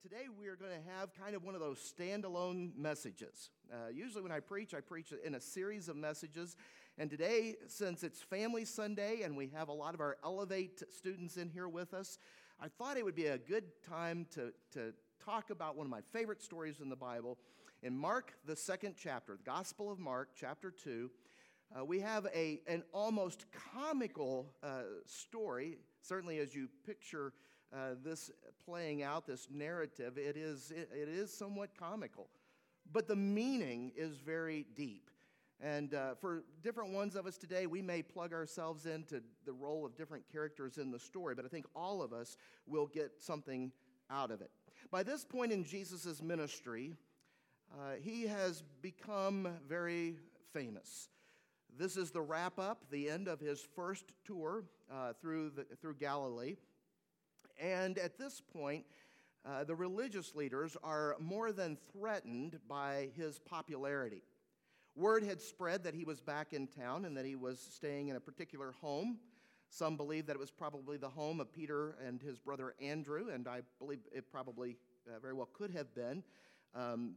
Today we are going to have kind of one of those standalone messages. Usually when I preach in a series of messages. And today, since it's Family Sunday and we have a lot of our Elevate students in here with us, I thought it would be a good time to talk about one of my favorite stories in the Bible. In Mark, the second chapter, the Gospel of Mark, chapter 2, we have an almost comical story, certainly as you picture this playing out, this narrative, it is somewhat comical, but the meaning is very deep. And for different ones of us today, we may plug ourselves into the role of different characters in the story, but I think all of us will get something out of it. By this point in Jesus' ministry, he has become very famous. This is the wrap-up, the end of his first tour through Galilee. And at this point, the religious leaders are more than threatened by his popularity. Word had spread that he was back in town and that he was staying in a particular home. Some believe that it was probably the home of Peter and his brother Andrew, and I believe it probably very well could have been.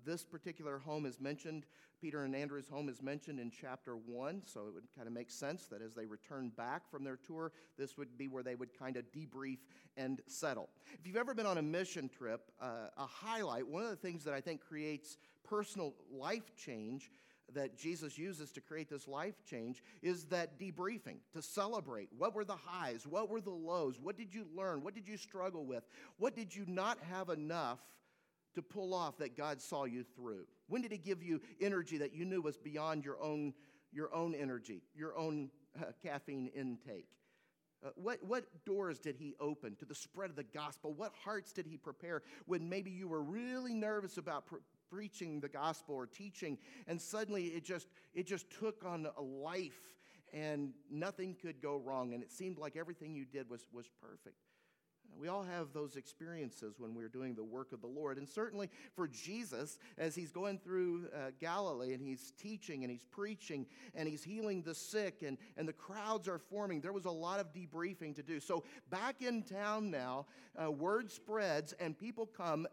This particular home is mentioned, Peter and Andrew's home is mentioned in chapter 1, so it would kind of make sense that as they return back from their tour, this would be where they would kind of debrief and settle. If you've ever been on a mission trip, a highlight, one of the things that I think creates personal life change that Jesus uses to create this life change is that debriefing, to celebrate. What were the highs? What were the lows? What did you learn? What did you struggle with? What did you not have enough to pull off that God saw you through? When did he give you energy that you knew was beyond your own energy, your own caffeine intake? What doors did he open to the spread of the gospel? What hearts did he prepare when maybe you were really nervous about preaching the gospel or teaching, and suddenly it just took on a life and nothing could go wrong, and it seemed like everything you did was perfect? We all have those experiences when we're doing the work of the Lord. And certainly for Jesus, as he's going through Galilee and he's teaching and he's preaching and he's healing the sick and the crowds are forming, there was a lot of debriefing to do. So back in town now, word spreads and people come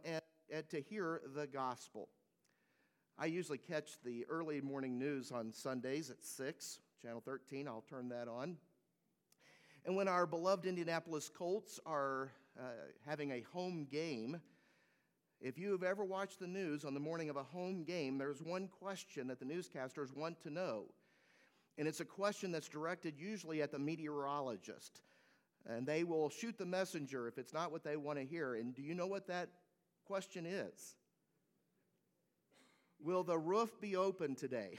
to hear the gospel. I usually catch the early morning news on Sundays at 6, Channel 13. I'll turn that on. And when our beloved Indianapolis Colts are having a home game, if you have ever watched the news on the morning of a home game, there's one question that the newscasters want to know. And it's a question that's directed usually at the meteorologist. And they will shoot the messenger if it's not what they want to hear. And do you know what that question is? Will the roof be open today?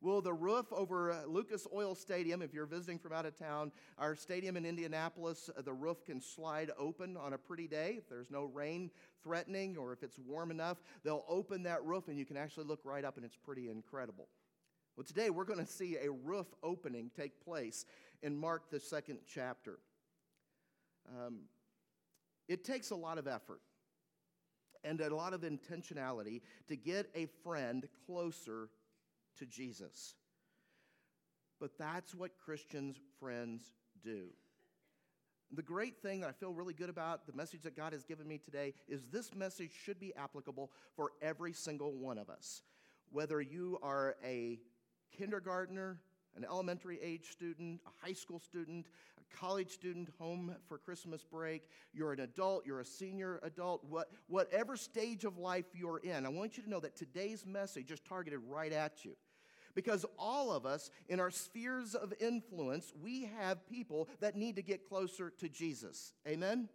Will the roof over Lucas Oil Stadium, if you're visiting from out of town, our stadium in Indianapolis, the roof can slide open on a pretty day. If there's no rain threatening or if it's warm enough, they'll open that roof and you can actually look right up and it's pretty incredible. Well, today we're going to see a roof opening take place in Mark, the second chapter. It takes a lot of effort and a lot of intentionality to get a friend closer to Jesus. But that's what Christians' friends do. The great thing that I feel really good about, the message that God has given me today, is this message should be applicable for every single one of us. Whether you are a kindergartner, an elementary age student, a high school student, a college student home for Christmas break, you're an adult, you're a senior adult, whatever stage of life you're in, I want you to know that today's message is targeted right at you. Because all of us, in our spheres of influence, we have people that need to get closer to Jesus. Amen?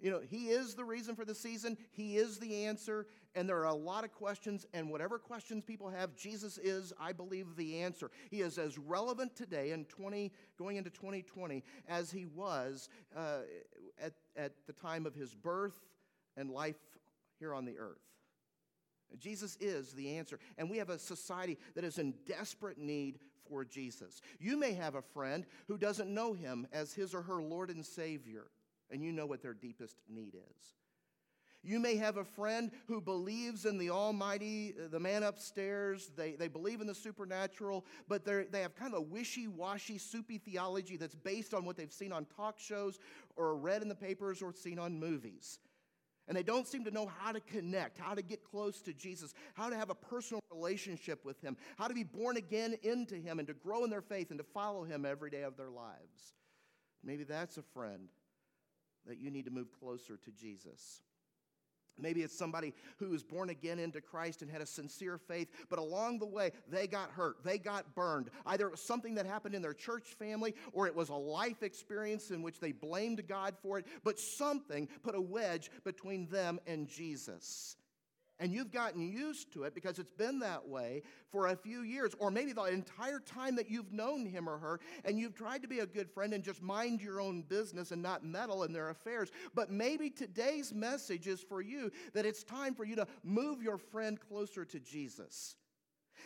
You know, he is the reason for the season, he is the answer, and there are a lot of questions, and whatever questions people have, Jesus is, I believe, the answer. He is as relevant today going into 2020 as he was at the time of his birth and life here on the earth. Jesus is the answer, and we have a society that is in desperate need for Jesus. You may have a friend who doesn't know him as his or her Lord and Savior, and you know what their deepest need is. You may have a friend who believes in the Almighty, the man upstairs. They believe in the supernatural, but they have kind of a wishy-washy, soupy theology that's based on what they've seen on talk shows or read in the papers or seen on movies. And they don't seem to know how to connect, how to get close to Jesus, how to have a personal relationship with him, how to be born again into him and to grow in their faith and to follow him every day of their lives. Maybe that's a friend that you need to move closer to Jesus. Maybe it's somebody who was born again into Christ and had a sincere faith, but along the way, they got hurt. They got burned. Either it was something that happened in their church family, or it was a life experience in which they blamed God for it, but something put a wedge between them and Jesus. And you've gotten used to it because it's been that way for a few years, or maybe the entire time that you've known him or her, and you've tried to be a good friend and just mind your own business and not meddle in their affairs. But maybe today's message is for you, that it's time for you to move your friend closer to Jesus.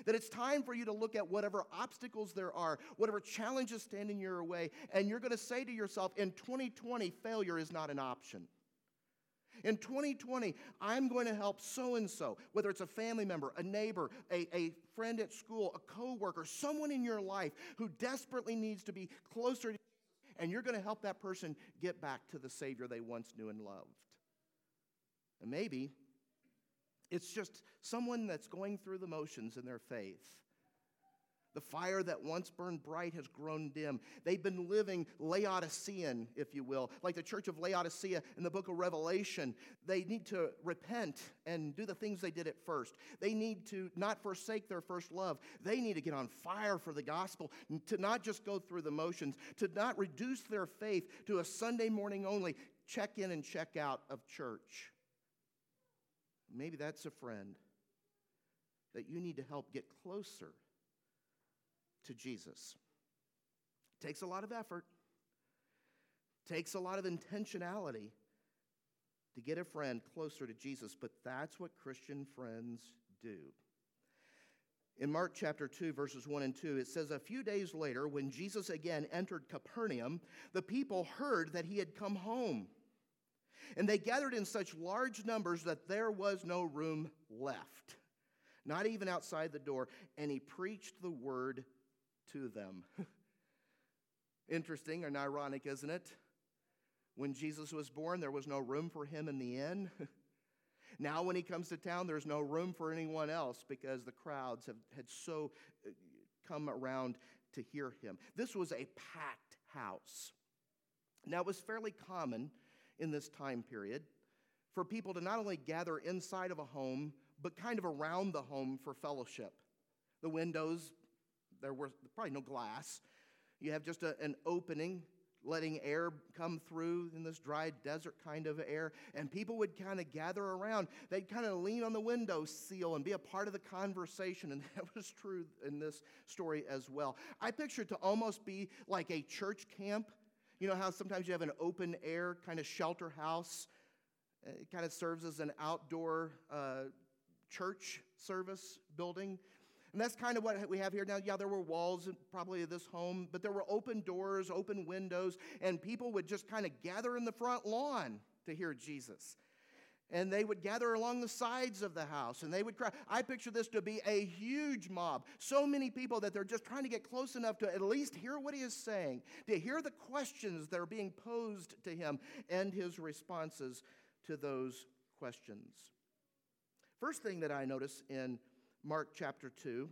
That it's time for you to look at whatever obstacles there are, whatever challenges stand in your way, and you're going to say to yourself, in 2020, failure is not an option. In 2020, I'm going to help so-and-so, whether it's a family member, a neighbor, a friend at school, a coworker, someone in your life who desperately needs to be closer to Jesus, and you're going to help that person get back to the Savior they once knew and loved. And maybe it's just someone that's going through the motions in their faith. The fire that once burned bright has grown dim. They've been living Laodicean, if you will, like the church of Laodicea in the book of Revelation. They need to repent and do the things they did at first. They need to not forsake their first love. They need to get on fire for the gospel, to not just go through the motions, to not reduce their faith to a Sunday morning only check in and check out of church. Maybe that's a friend that you need to help get closer to Jesus. Takes a lot of effort, takes a lot of intentionality to get a friend closer to Jesus, but that's what Christian friends do. In Mark chapter 2, verses 1 and 2, it says, "A few days later, when Jesus again entered Capernaum, the people heard that he had come home, and they gathered in such large numbers that there was no room left, not even outside the door, and he preached the word to them." Interesting and ironic, isn't it? When Jesus was born, there was no room for him in the inn. Now when he comes to town, there's no room for anyone else because the crowds had so come around to hear him. This was a packed house. Now it was fairly common in this time period for people to not only gather inside of a home, but kind of around the home for fellowship. The windows, there were probably no glass. You have just an opening, letting air come through in this dry desert kind of air, and people would kind of gather around. They'd kind of lean on the window sill and be a part of the conversation, and that was true in this story as well. I picture it to almost be like a church camp. You know how sometimes you have an open air kind of shelter house? It kind of serves as an outdoor church service building. And that's kind of what we have here. Now, yeah, there were walls probably of this home, but there were open doors, open windows, and people would just kind of gather in the front lawn to hear Jesus. And they would gather along the sides of the house, and they would cry. I picture this to be a huge mob. So many people that they're just trying to get close enough to at least hear what he is saying, to hear the questions that are being posed to him and his responses to those questions. First thing that I notice in Mark chapter 2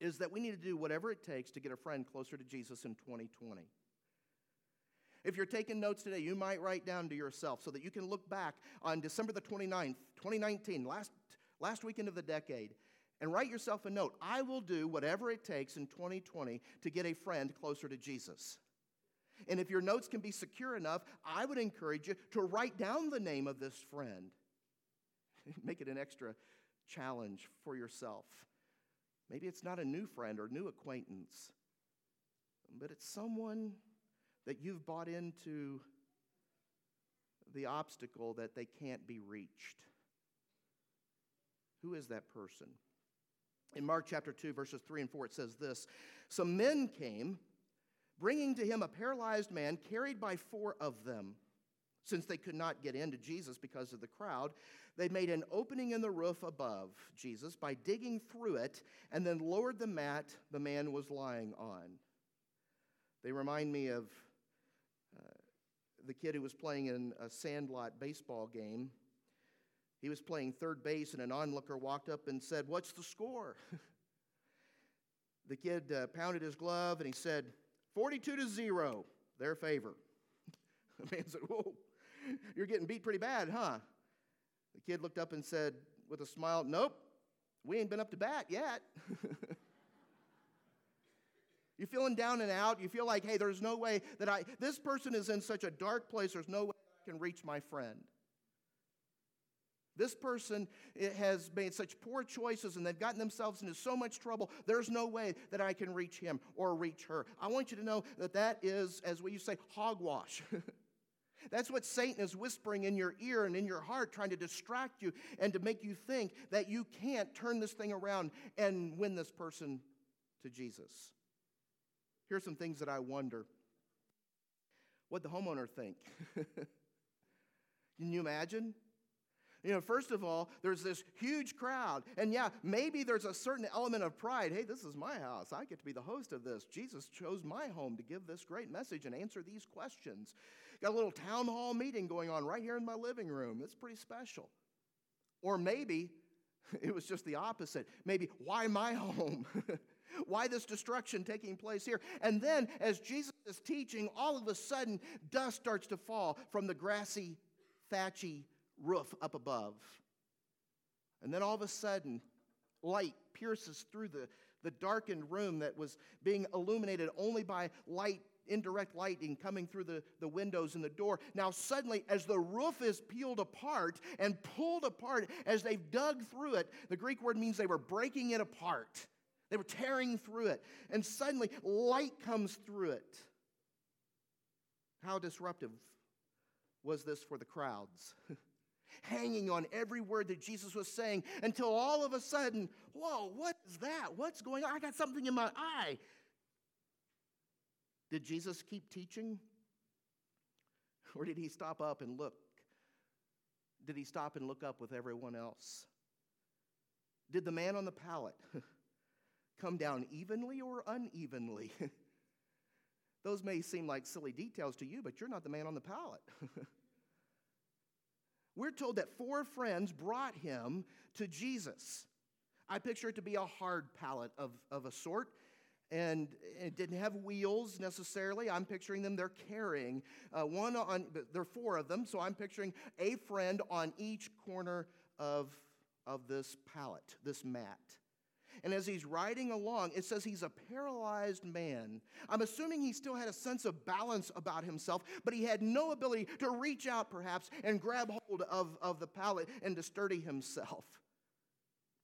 is that we need to do whatever it takes to get a friend closer to Jesus in 2020. If you're taking notes today, you might write down to yourself so that you can look back on December the 29th, 2019, last weekend of the decade, and write yourself a note. I will do whatever it takes in 2020 to get a friend closer to Jesus. And if your notes can be secure enough, I would encourage you to write down the name of this friend. Make it an extra challenge for yourself. Maybe it's not a new friend or new acquaintance, but it's someone that you've bought into the obstacle that they can't be reached. Who is that person? In Mark chapter 2, verses 3 and 4, it says this, "Some men came, bringing to him a paralyzed man carried by four of them. Since they could not get into Jesus because of the crowd, they made an opening in the roof above Jesus by digging through it and then lowered the mat the man was lying on." They remind me of the kid who was playing in a sandlot baseball game. He was playing third base, and an onlooker walked up and said, "What's the score?" The kid pounded his glove, and he said, 42-0, their favor. The man said, "Whoa, you're getting beat pretty bad, huh?" The kid looked up and said with a smile, "Nope, we ain't been up to bat yet." You feeling down and out? You feel like, hey, there's no way that this person is in such a dark place, there's no way I can reach my friend. This person has made such poor choices and they've gotten themselves into so much trouble, there's no way that I can reach him or reach her. I want you to know that that is, as we used to say, hogwash. That's what Satan is whispering in your ear and in your heart, trying to distract you and to make you think that you can't turn this thing around and win this person to Jesus. Here's some things that I wonder. What'd the homeowner think? Can you imagine? You know, first of all, there's this huge crowd. And yeah, maybe there's a certain element of pride. Hey, this is my house. I get to be the host of this. Jesus chose my home to give this great message and answer these questions. Got a little town hall meeting going on right here in my living room. It's pretty special. Or maybe it was just the opposite. Maybe, why my home? Why this destruction taking place here? And then as Jesus is teaching, all of a sudden, dust starts to fall from the grassy, thatchy roof up above. And then all of a sudden, light pierces through the darkened room that was being illuminated only by light, indirect lighting coming through the windows and the door. Now suddenly, as the roof is peeled apart and pulled apart, as they've dug through it, the Greek word means they were breaking it apart. They were tearing through it. And suddenly, light comes through it. How disruptive was this for the crowds? Hanging on every word that Jesus was saying until all of a sudden, whoa, what is that? What's going on? I got something in my eye. Did Jesus keep teaching? Or did he stop up and look? Did he stop and look up with everyone else? Did the man on the pallet come down evenly or unevenly? Those may seem like silly details to you, but you're not the man on the pallet. We're told that four friends brought him to Jesus. I picture it to be a hard pallet of a sort, and it didn't have wheels necessarily. I'm picturing them, they're carrying one on, there are four of them, so I'm picturing a friend on each corner of this pallet, this mat. And as he's riding along, it says he's a paralyzed man. I'm assuming he still had a sense of balance about himself, but he had no ability to reach out, perhaps, and grab hold of the pallet and to steady himself.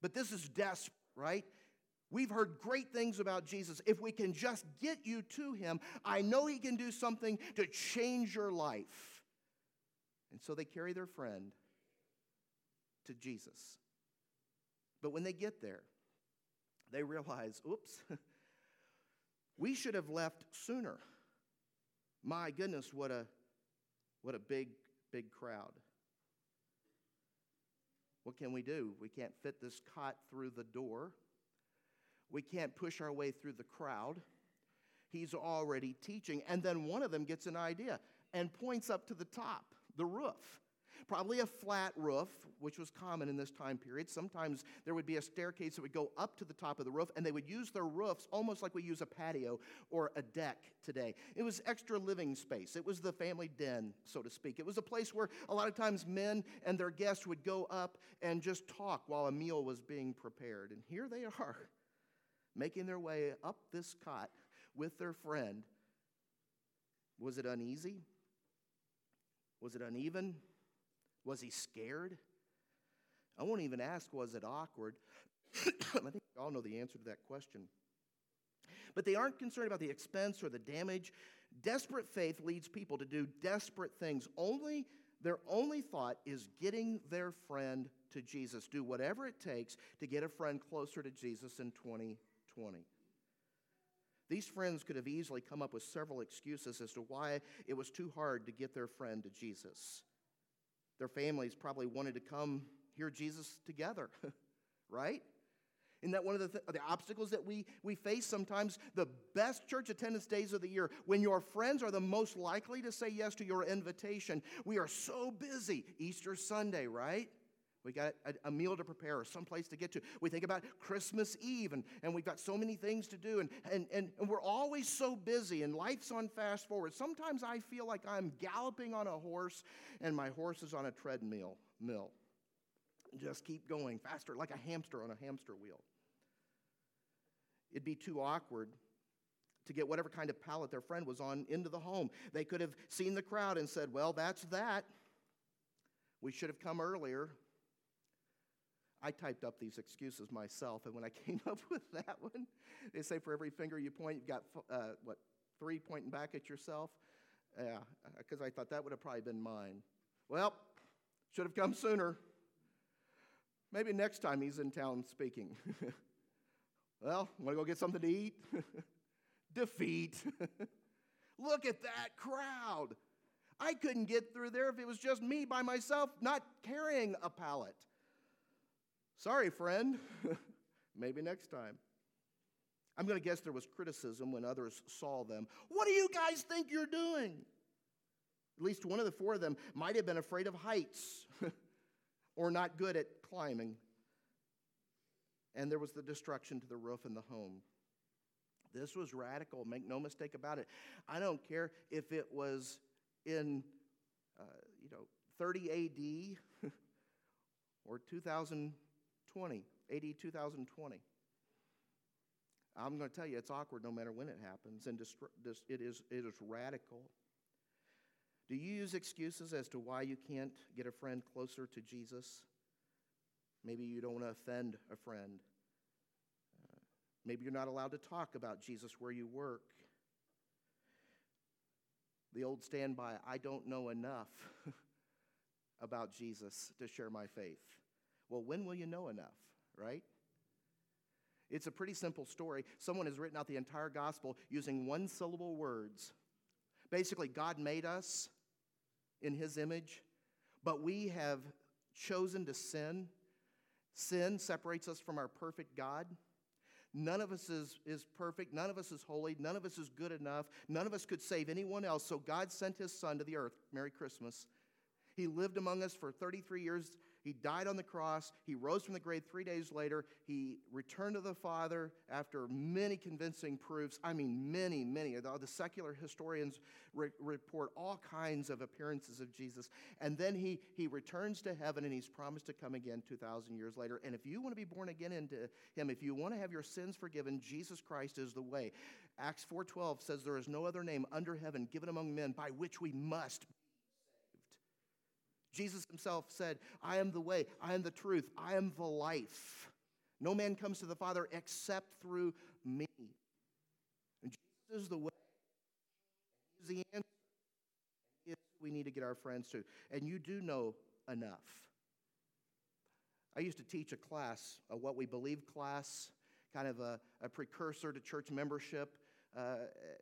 But this is desperate, right? We've heard great things about Jesus. If we can just get you to him, I know he can do something to change your life. And so they carry their friend to Jesus. But when they get there, they realize, oops, we should have left sooner. My goodness, what a big crowd. What can we do? We can't fit this cot through the door. We can't push our way through the crowd. He's already teaching. And then one of them gets an idea and points up to the top, the roof. Probably a flat roof, which was common in this time period. Sometimes there would be a staircase that would go up to the top of the roof, and they would use their roofs almost like we use a patio or a deck today. It was extra living space. It was the family den, so to speak. It was a place where a lot of times men and their guests would go up and just talk while a meal was being prepared. And here they are, making their way up this cot with their friend. Was it uneasy? Was it uneven? Was he scared? I won't even ask, was it awkward? I think we all know the answer to that question. But they aren't concerned about the expense or the damage. Desperate faith leads people to do desperate things. Their only thought is getting their friend to Jesus. Do whatever it takes to get a friend closer to Jesus in 2020. These friends could have easily come up with several excuses as to why it was too hard to get their friend to Jesus. Their families probably wanted to come hear Jesus together, right? Isn't that one of the obstacles that we face sometimes? The best church attendance days of the year, when your friends are the most likely to say yes to your invitation. We are so busy. Easter Sunday, right? We got a meal to prepare or someplace to get to. We think about Christmas Eve, and we've got so many things to do, and we're always so busy, and life's on fast forward. Sometimes I feel like I'm galloping on a horse, and my horse is on a treadmill. Just keep going faster, like a hamster on a hamster wheel. It'd be too awkward to get whatever kind of pallet their friend was on into the home. They could have seen the crowd and said, well, that's that. We should have come earlier. I typed up these excuses myself, and when I came up with that one, they say for every finger you point, you've got, 3 pointing back at yourself? Yeah, because I thought that would have probably been mine. Well, should have come sooner. Maybe next time he's in town speaking. Well, want to go get something to eat? Defeat. Look at that crowd. I couldn't get through there if it was just me by myself, not carrying a pallet. Sorry, friend. Maybe next time. I'm going to guess there was criticism when others saw them. What do you guys think you're doing? At least one of the 4 of them might have been afraid of heights or not good at climbing. And there was the destruction to the roof and the home. This was radical. Make no mistake about it. I don't care if it was in 30 AD or 2020. I'm going to tell you, it's awkward no matter when it happens, and it is radical. Do you use excuses as to why you can't get a friend closer to Jesus? Maybe you don't want to offend a friend. Maybe you're not allowed to talk about Jesus where you work. The old standby, I don't know enough about Jesus to share my faith. Well, when will you know enough, right? It's a pretty simple story. Someone has written out the entire gospel using one-syllable words. Basically, God made us in his image, but we have chosen to sin. Sin separates us from our perfect God. None of us is perfect. None of us is holy. None of us is good enough. None of us could save anyone else. So God sent his son to the earth. Merry Christmas. He lived among us for 33 years. He died on the cross. He rose from the grave 3 days later. He returned to the Father after many convincing proofs. I mean, many, many. The secular historians report all kinds of appearances of Jesus. And then he returns to heaven, and he's promised to come again 2,000 years later. And if you want to be born again into him, if you want to have your sins forgiven, Jesus Christ is the way. Acts 4:12 says, there is no other name under heaven given among men by which we must be. Jesus himself said, I am the way, I am the truth, I am the life. No man comes to the Father except through me. And Jesus is the way. He's the answer. He is who we need to get our friends to. And you do know enough. I used to teach a class, a What We Believe class, kind of a precursor to church membership.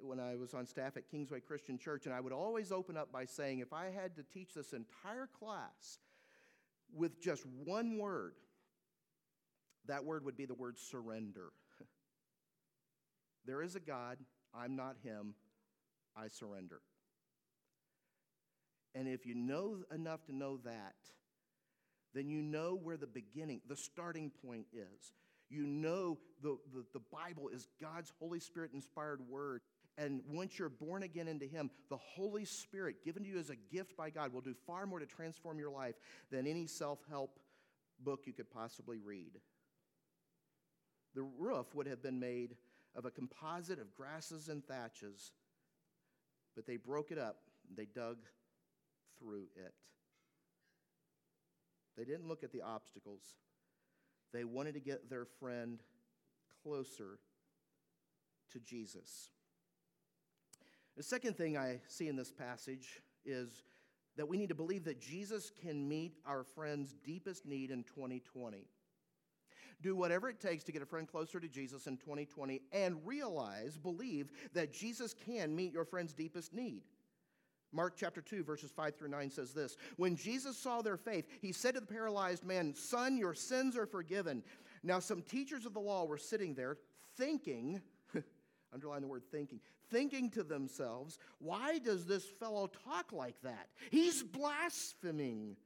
When I was on staff at Kingsway Christian Church, and I would always open up by saying, if I had to teach this entire class with just one word, that word would be the word surrender. There is a God. I'm not him. I surrender. And if you know enough to know that, then you know where the beginning, the starting point is. You know the Bible is God's Holy Spirit-inspired word. And once you're born again into him, the Holy Spirit given to you as a gift by God will do far more to transform your life than any self-help book you could possibly read. The roof would have been made of a composite of grasses and thatches, but they broke it up. They dug through it. They didn't look at the obstacles. They wanted to get their friend closer to Jesus. The second thing I see in this passage is that we need to believe that Jesus can meet our friend's deepest need in 2020. Do whatever it takes to get a friend closer to Jesus in 2020 and believe that Jesus can meet your friend's deepest need. Mark chapter 2, verses 5 through 9 says this. When Jesus saw their faith, he said to the paralyzed man, Son, your sins are forgiven. Now some teachers of the law were sitting there thinking, underline the word thinking, thinking to themselves, why does this fellow talk like that? He's blaspheming.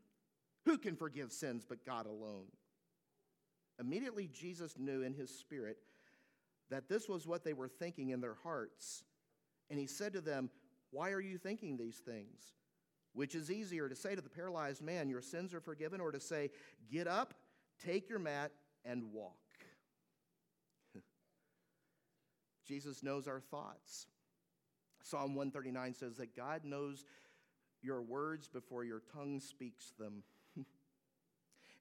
Who can forgive sins but God alone? Immediately Jesus knew in his spirit that this was what they were thinking in their hearts. And he said to them, why are you thinking these things? Which is easier, to say to the paralyzed man, your sins are forgiven, or to say, get up, take your mat, and walk? Jesus knows our thoughts. Psalm 139 says that God knows your words before your tongue speaks them.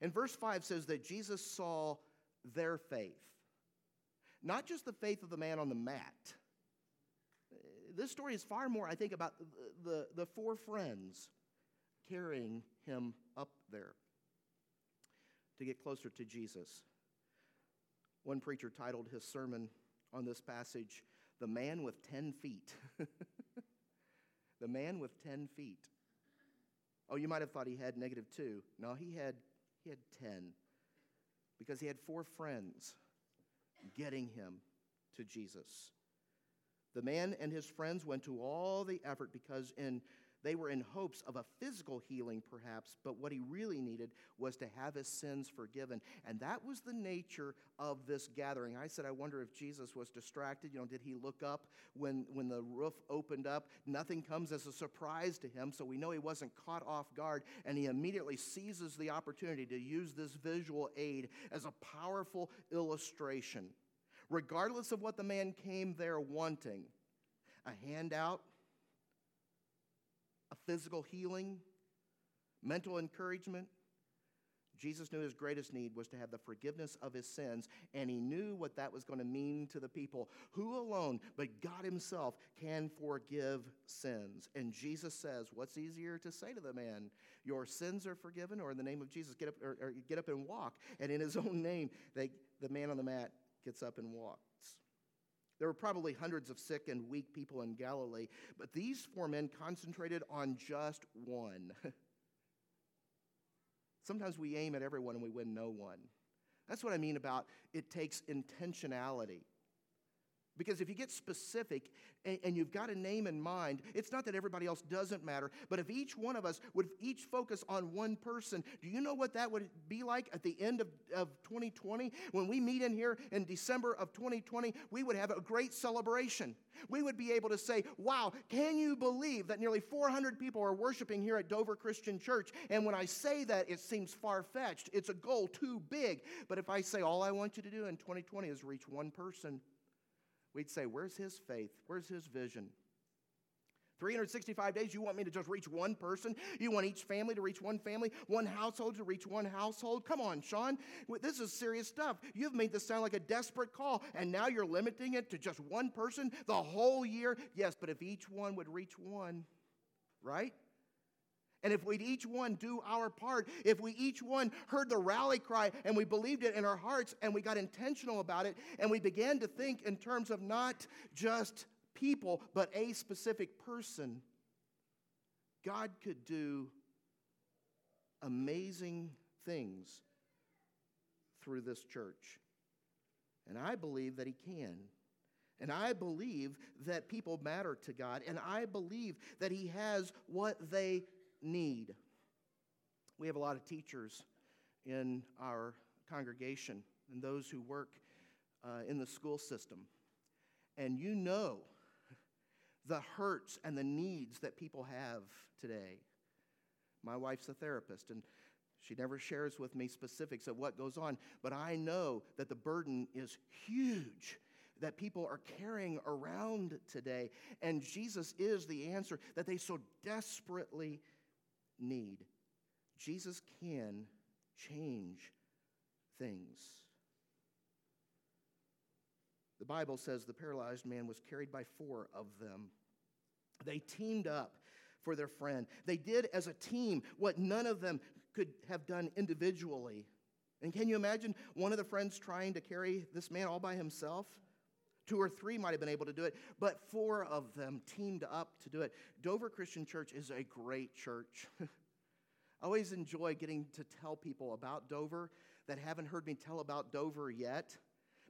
And verse 5 says that Jesus saw their faith. Not just the faith of the man on the mat. This story is far more, I think, about the four friends carrying him up there to get closer to Jesus. One preacher titled his sermon on this passage, "The Man with 10 Feet." The man with 10 feet. Oh, you might have thought he had -2. No, he had 10, because he had four friends getting him to Jesus. The man and his friends went to all the effort because they were in hopes of a physical healing, perhaps, but what he really needed was to have his sins forgiven. And that was the nature of this gathering. I said, I wonder if Jesus was distracted. You know, did he look up when the roof opened up? Nothing comes as a surprise to him, so we know he wasn't caught off guard, and he immediately seizes the opportunity to use this visual aid as a powerful illustration. Regardless of what the man came there wanting, a handout, a physical healing, mental encouragement, Jesus knew his greatest need was to have the forgiveness of his sins, and he knew what that was going to mean to the people. Who alone but God himself can forgive sins? And Jesus says, what's easier to say to the man? Your sins are forgiven, or in the name of Jesus, get up, or get up and walk. And in his own name, the man on the mat gets up and walks. There were probably hundreds of sick and weak people in Galilee, but these four men concentrated on just one. Sometimes we aim at everyone and we win no one. That's what I mean about it takes intentionality. Because if you get specific and you've got a name in mind, it's not that everybody else doesn't matter, but if each one of us would each focus on one person, do you know what that would be like at the end of 2020? When we meet in here in December of 2020, we would have a great celebration. We would be able to say, wow, can you believe that nearly 400 people are worshiping here at Dover Christian Church? And when I say that, it seems far-fetched. It's a goal too big. But if I say all I want you to do in 2020 is reach one person, we'd say, where's his faith? Where's his vision? 365 days, you want me to just reach one person? You want each family to reach one family, one household to reach one household? Come on, Sean. This is serious stuff. You've made this sound like a desperate call, and now you're limiting it to just one person the whole year? Yes, but if each one would reach one, right? And if we'd each one do our part, if we each one heard the rally cry and we believed it in our hearts and we got intentional about it and we began to think in terms of not just people but a specific person, God could do amazing things through this church. And I believe that he can. And I believe that people matter to God. And I believe that he has what they need. We have a lot of teachers in our congregation and those who work in the school system. And you know the hurts and the needs that people have today. My wife's a therapist, and she never shares with me specifics of what goes on, but I know that the burden is huge that people are carrying around today, and Jesus is the answer that they so desperately need. Jesus can change things. The Bible says the paralyzed man was carried by four of them. They teamed up for their friend. They did as a team what none of them could have done individually. And can you imagine one of the friends trying to carry this man all by himself? Two or three might have been able to do it, but four of them teamed up to do it. Dover Christian Church is a great church. I always enjoy getting to tell people about Dover. that haven't heard me tell about Dover yet?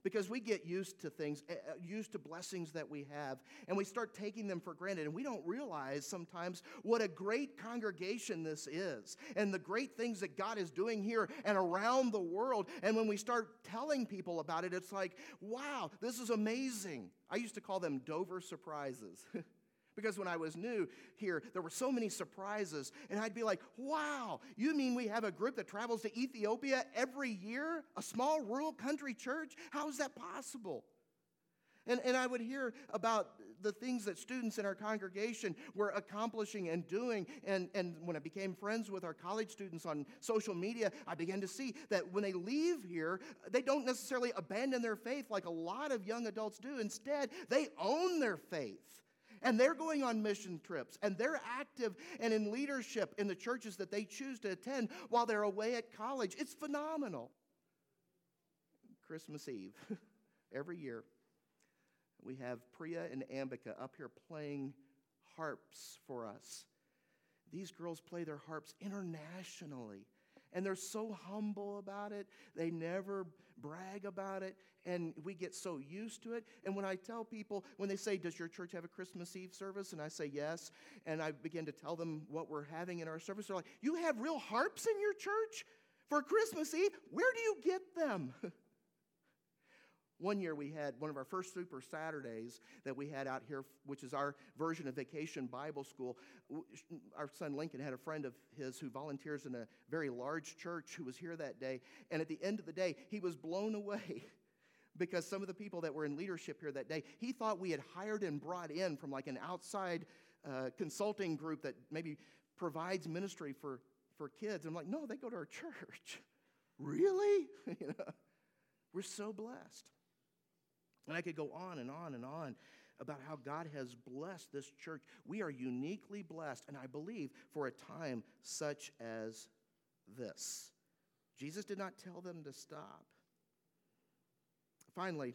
Because we get used to things, used to blessings that we have, and we start taking them for granted, and we don't realize sometimes what a great congregation this is, and the great things that God is doing here and around the world. And when we start telling people about it, it's like, wow, this is amazing. I used to call them Dover surprises, because when I was new here, there were so many surprises, and I'd be like, wow, you mean we have a group that travels to Ethiopia every year? A small rural country church? How is that possible? And I would hear about the things that students in our congregation were accomplishing and doing. And when I became friends with our college students on social media, I began to see that when they leave here, they don't necessarily abandon their faith like a lot of young adults do. Instead, they own their faith. And they're going on mission trips, and they're active and in leadership in the churches that they choose to attend while they're away at college. It's phenomenal. Christmas Eve, every year, we have Priya and Ambika up here playing harps for us. These girls play their harps internationally, and they're so humble about it. They never brag about it, and we get so used to it. And when I tell people, when they say, does your church have a Christmas Eve service? And I say, yes. And I begin to tell them what we're having in our service. They're like, you have real harps in your church for Christmas Eve? Where do you get them? One year we had one of our first Super Saturdays that we had out here, which is our version of Vacation Bible School. Our son Lincoln had a friend of his who volunteers in a very large church who was here that day. And at the end of the day, he was blown away because some of the people that were in leadership here that day, he thought we had hired and brought in from like an outside consulting group that maybe provides ministry for kids. And I'm like, no, they go to our church. Really? You know, we're so blessed. And I could go on and on and on about how God has blessed this church. We are uniquely blessed, and I believe for a time such as this. Jesus did not tell them to stop. Finally,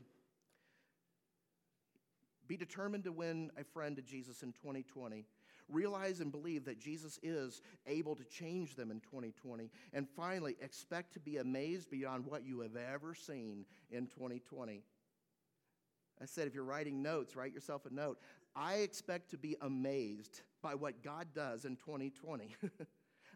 be determined to win a friend to Jesus in 2020. Realize and believe that Jesus is able to change them in 2020. And finally, expect to be amazed beyond what you have ever seen in 2020. I said, if you're writing notes, write yourself a note. I expect to be amazed by what God does in 2020.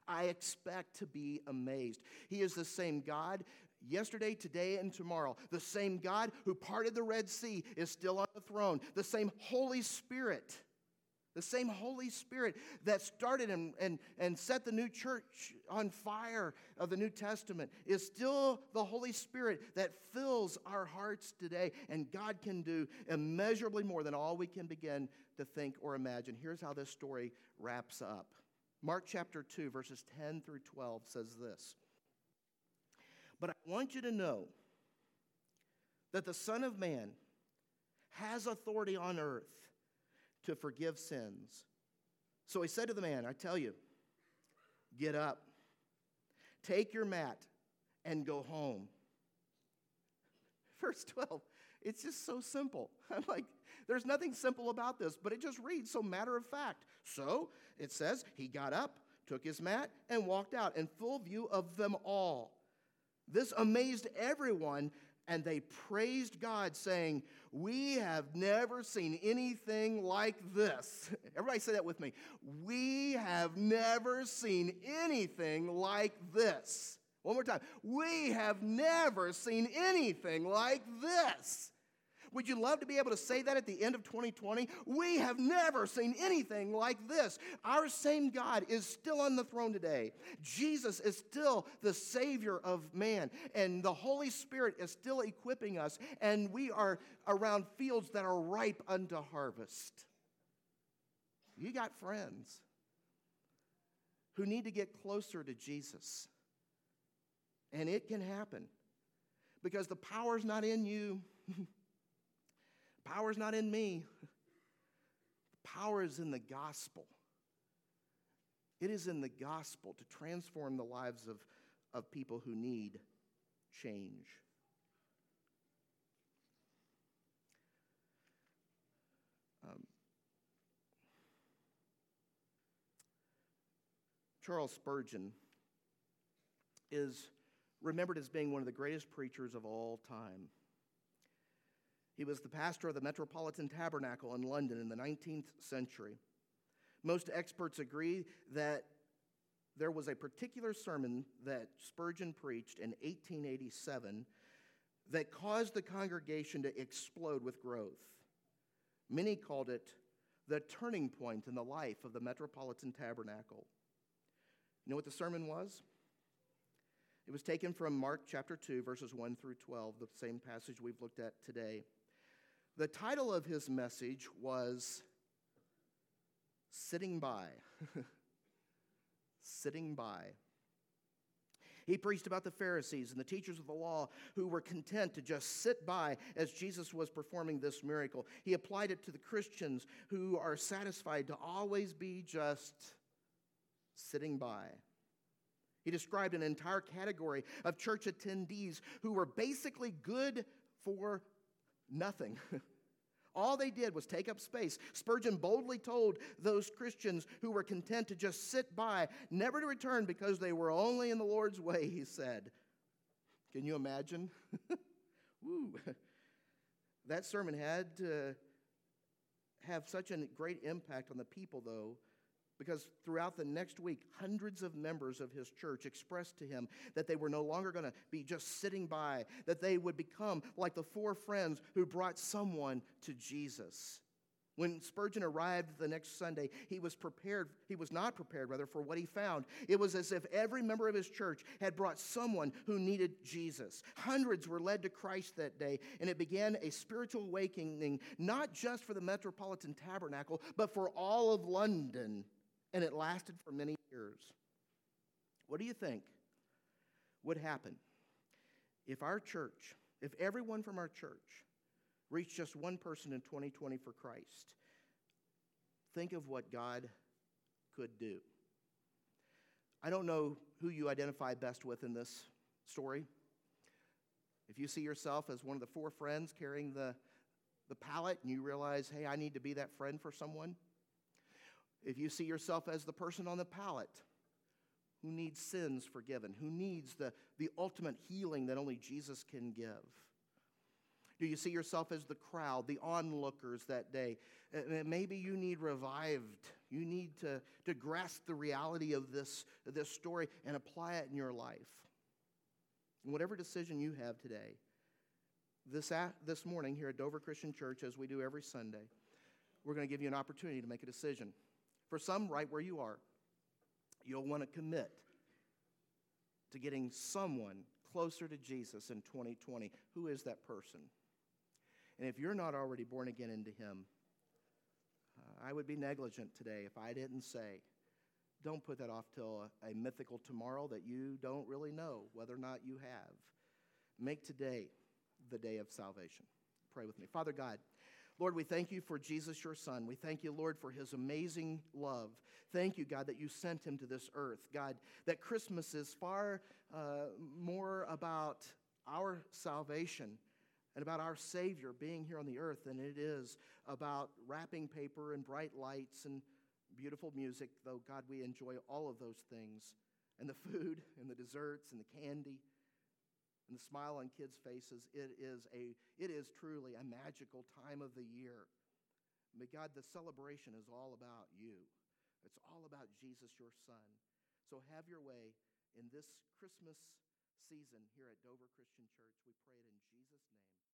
I expect to be amazed. He is the same God yesterday, today, and tomorrow. The same God who parted the Red Sea is still on the throne. The same Holy Spirit. The same Holy Spirit that started and set the new church on fire of the New Testament is still the Holy Spirit that fills our hearts today. And God can do immeasurably more than all we can begin to think or imagine. Here's how this story wraps up. Mark chapter 2, verses 10 through 12 says this. But I want you to know that the Son of Man has authority on earth to forgive sins. So he said to the man, I tell you, get up, take your mat, and go home. Verse 12, it's just so simple. I'm like, there's nothing simple about this, but it just reads so matter of fact. So it says, he got up, took his mat, and walked out in full view of them all. This amazed everyone. And they praised God, saying, we have never seen anything like this. Everybody say that with me. We have never seen anything like this. One more time. We have never seen anything like this. Would you love to be able to say that at the end of 2020? We have never seen anything like this. Our same God is still on the throne today. Jesus is still the Savior of man. And the Holy Spirit is still equipping us. And we are around fields that are ripe unto harvest. You got friends who need to get closer to Jesus. And it can happen. Because the power's not in you. Power's not in me. Power is in the gospel. It is in the gospel to transform the lives of people who need change. Charles Spurgeon is remembered as being one of the greatest preachers of all time. He was the pastor of the Metropolitan Tabernacle in London in the 19th century. Most experts agree that there was a particular sermon that Spurgeon preached in 1887 that caused the congregation to explode with growth. Many called it the turning point in the life of the Metropolitan Tabernacle. You know what the sermon was? It was taken from Mark chapter 2, verses 1 through 12, the same passage we've looked at today. The title of his message was Sitting By. Sitting By. He preached about the Pharisees and the teachers of the law who were content to just sit by as Jesus was performing this miracle. He applied it to the Christians who are satisfied to always be just sitting by. He described an entire category of church attendees who were basically good for nothing. All they did was take up space. Spurgeon boldly told those Christians who were content to just sit by, never to return because they were only in the Lord's way, he said. Can you imagine? Woo. That sermon had to have such a great impact on the people, though, because throughout the next week, hundreds of members of his church expressed to him that they were no longer going to be just sitting by, that they would become like the four friends who brought someone to Jesus. When Spurgeon arrived the next Sunday, he was not prepared for what he found. It was as if every member of his church had brought someone who needed Jesus. Hundreds were led to Christ that day, and it began a spiritual awakening, not just for the Metropolitan Tabernacle, but for all of London. And it lasted for many years. What do you think would happen if our church, if everyone from our church reached just one person in 2020 for Christ? Think of what God could do. I don't know who you identify best with in this story. If you see yourself as one of the four friends carrying the pallet and you realize, hey, I need to be that friend for someone. If you see yourself as the person on the pallet who needs sins forgiven, who needs the ultimate healing that only Jesus can give. Do you see yourself as the crowd, the onlookers that day? Maybe you need revived. You need to grasp the reality of this story and apply it in your life. And whatever decision you have today, this morning here at Dover Christian Church, as we do every Sunday, we're going to give you an opportunity to make a decision. For some, right where you are, you'll want to commit to getting someone closer to Jesus in 2020. Who is that person? And if you're not already born again into him, I would be negligent today if I didn't say, don't put that off till a mythical tomorrow that you don't really know whether or not you have. Make today the day of salvation. Pray with me. Father God, Lord, we thank you for Jesus, your son. We thank you, Lord, for his amazing love. Thank you, God, that you sent him to this earth. God, that Christmas is far more about our salvation and about our Savior being here on the earth than it is about wrapping paper and bright lights and beautiful music, though, God, we enjoy all of those things, and the food and the desserts and the candy. And the smile on kids' faces, it is truly a magical time of the year. But God, the celebration is all about you. It's all about Jesus, your son. So have your way in this Christmas season here at Dover Christian Church. We pray it in Jesus' name.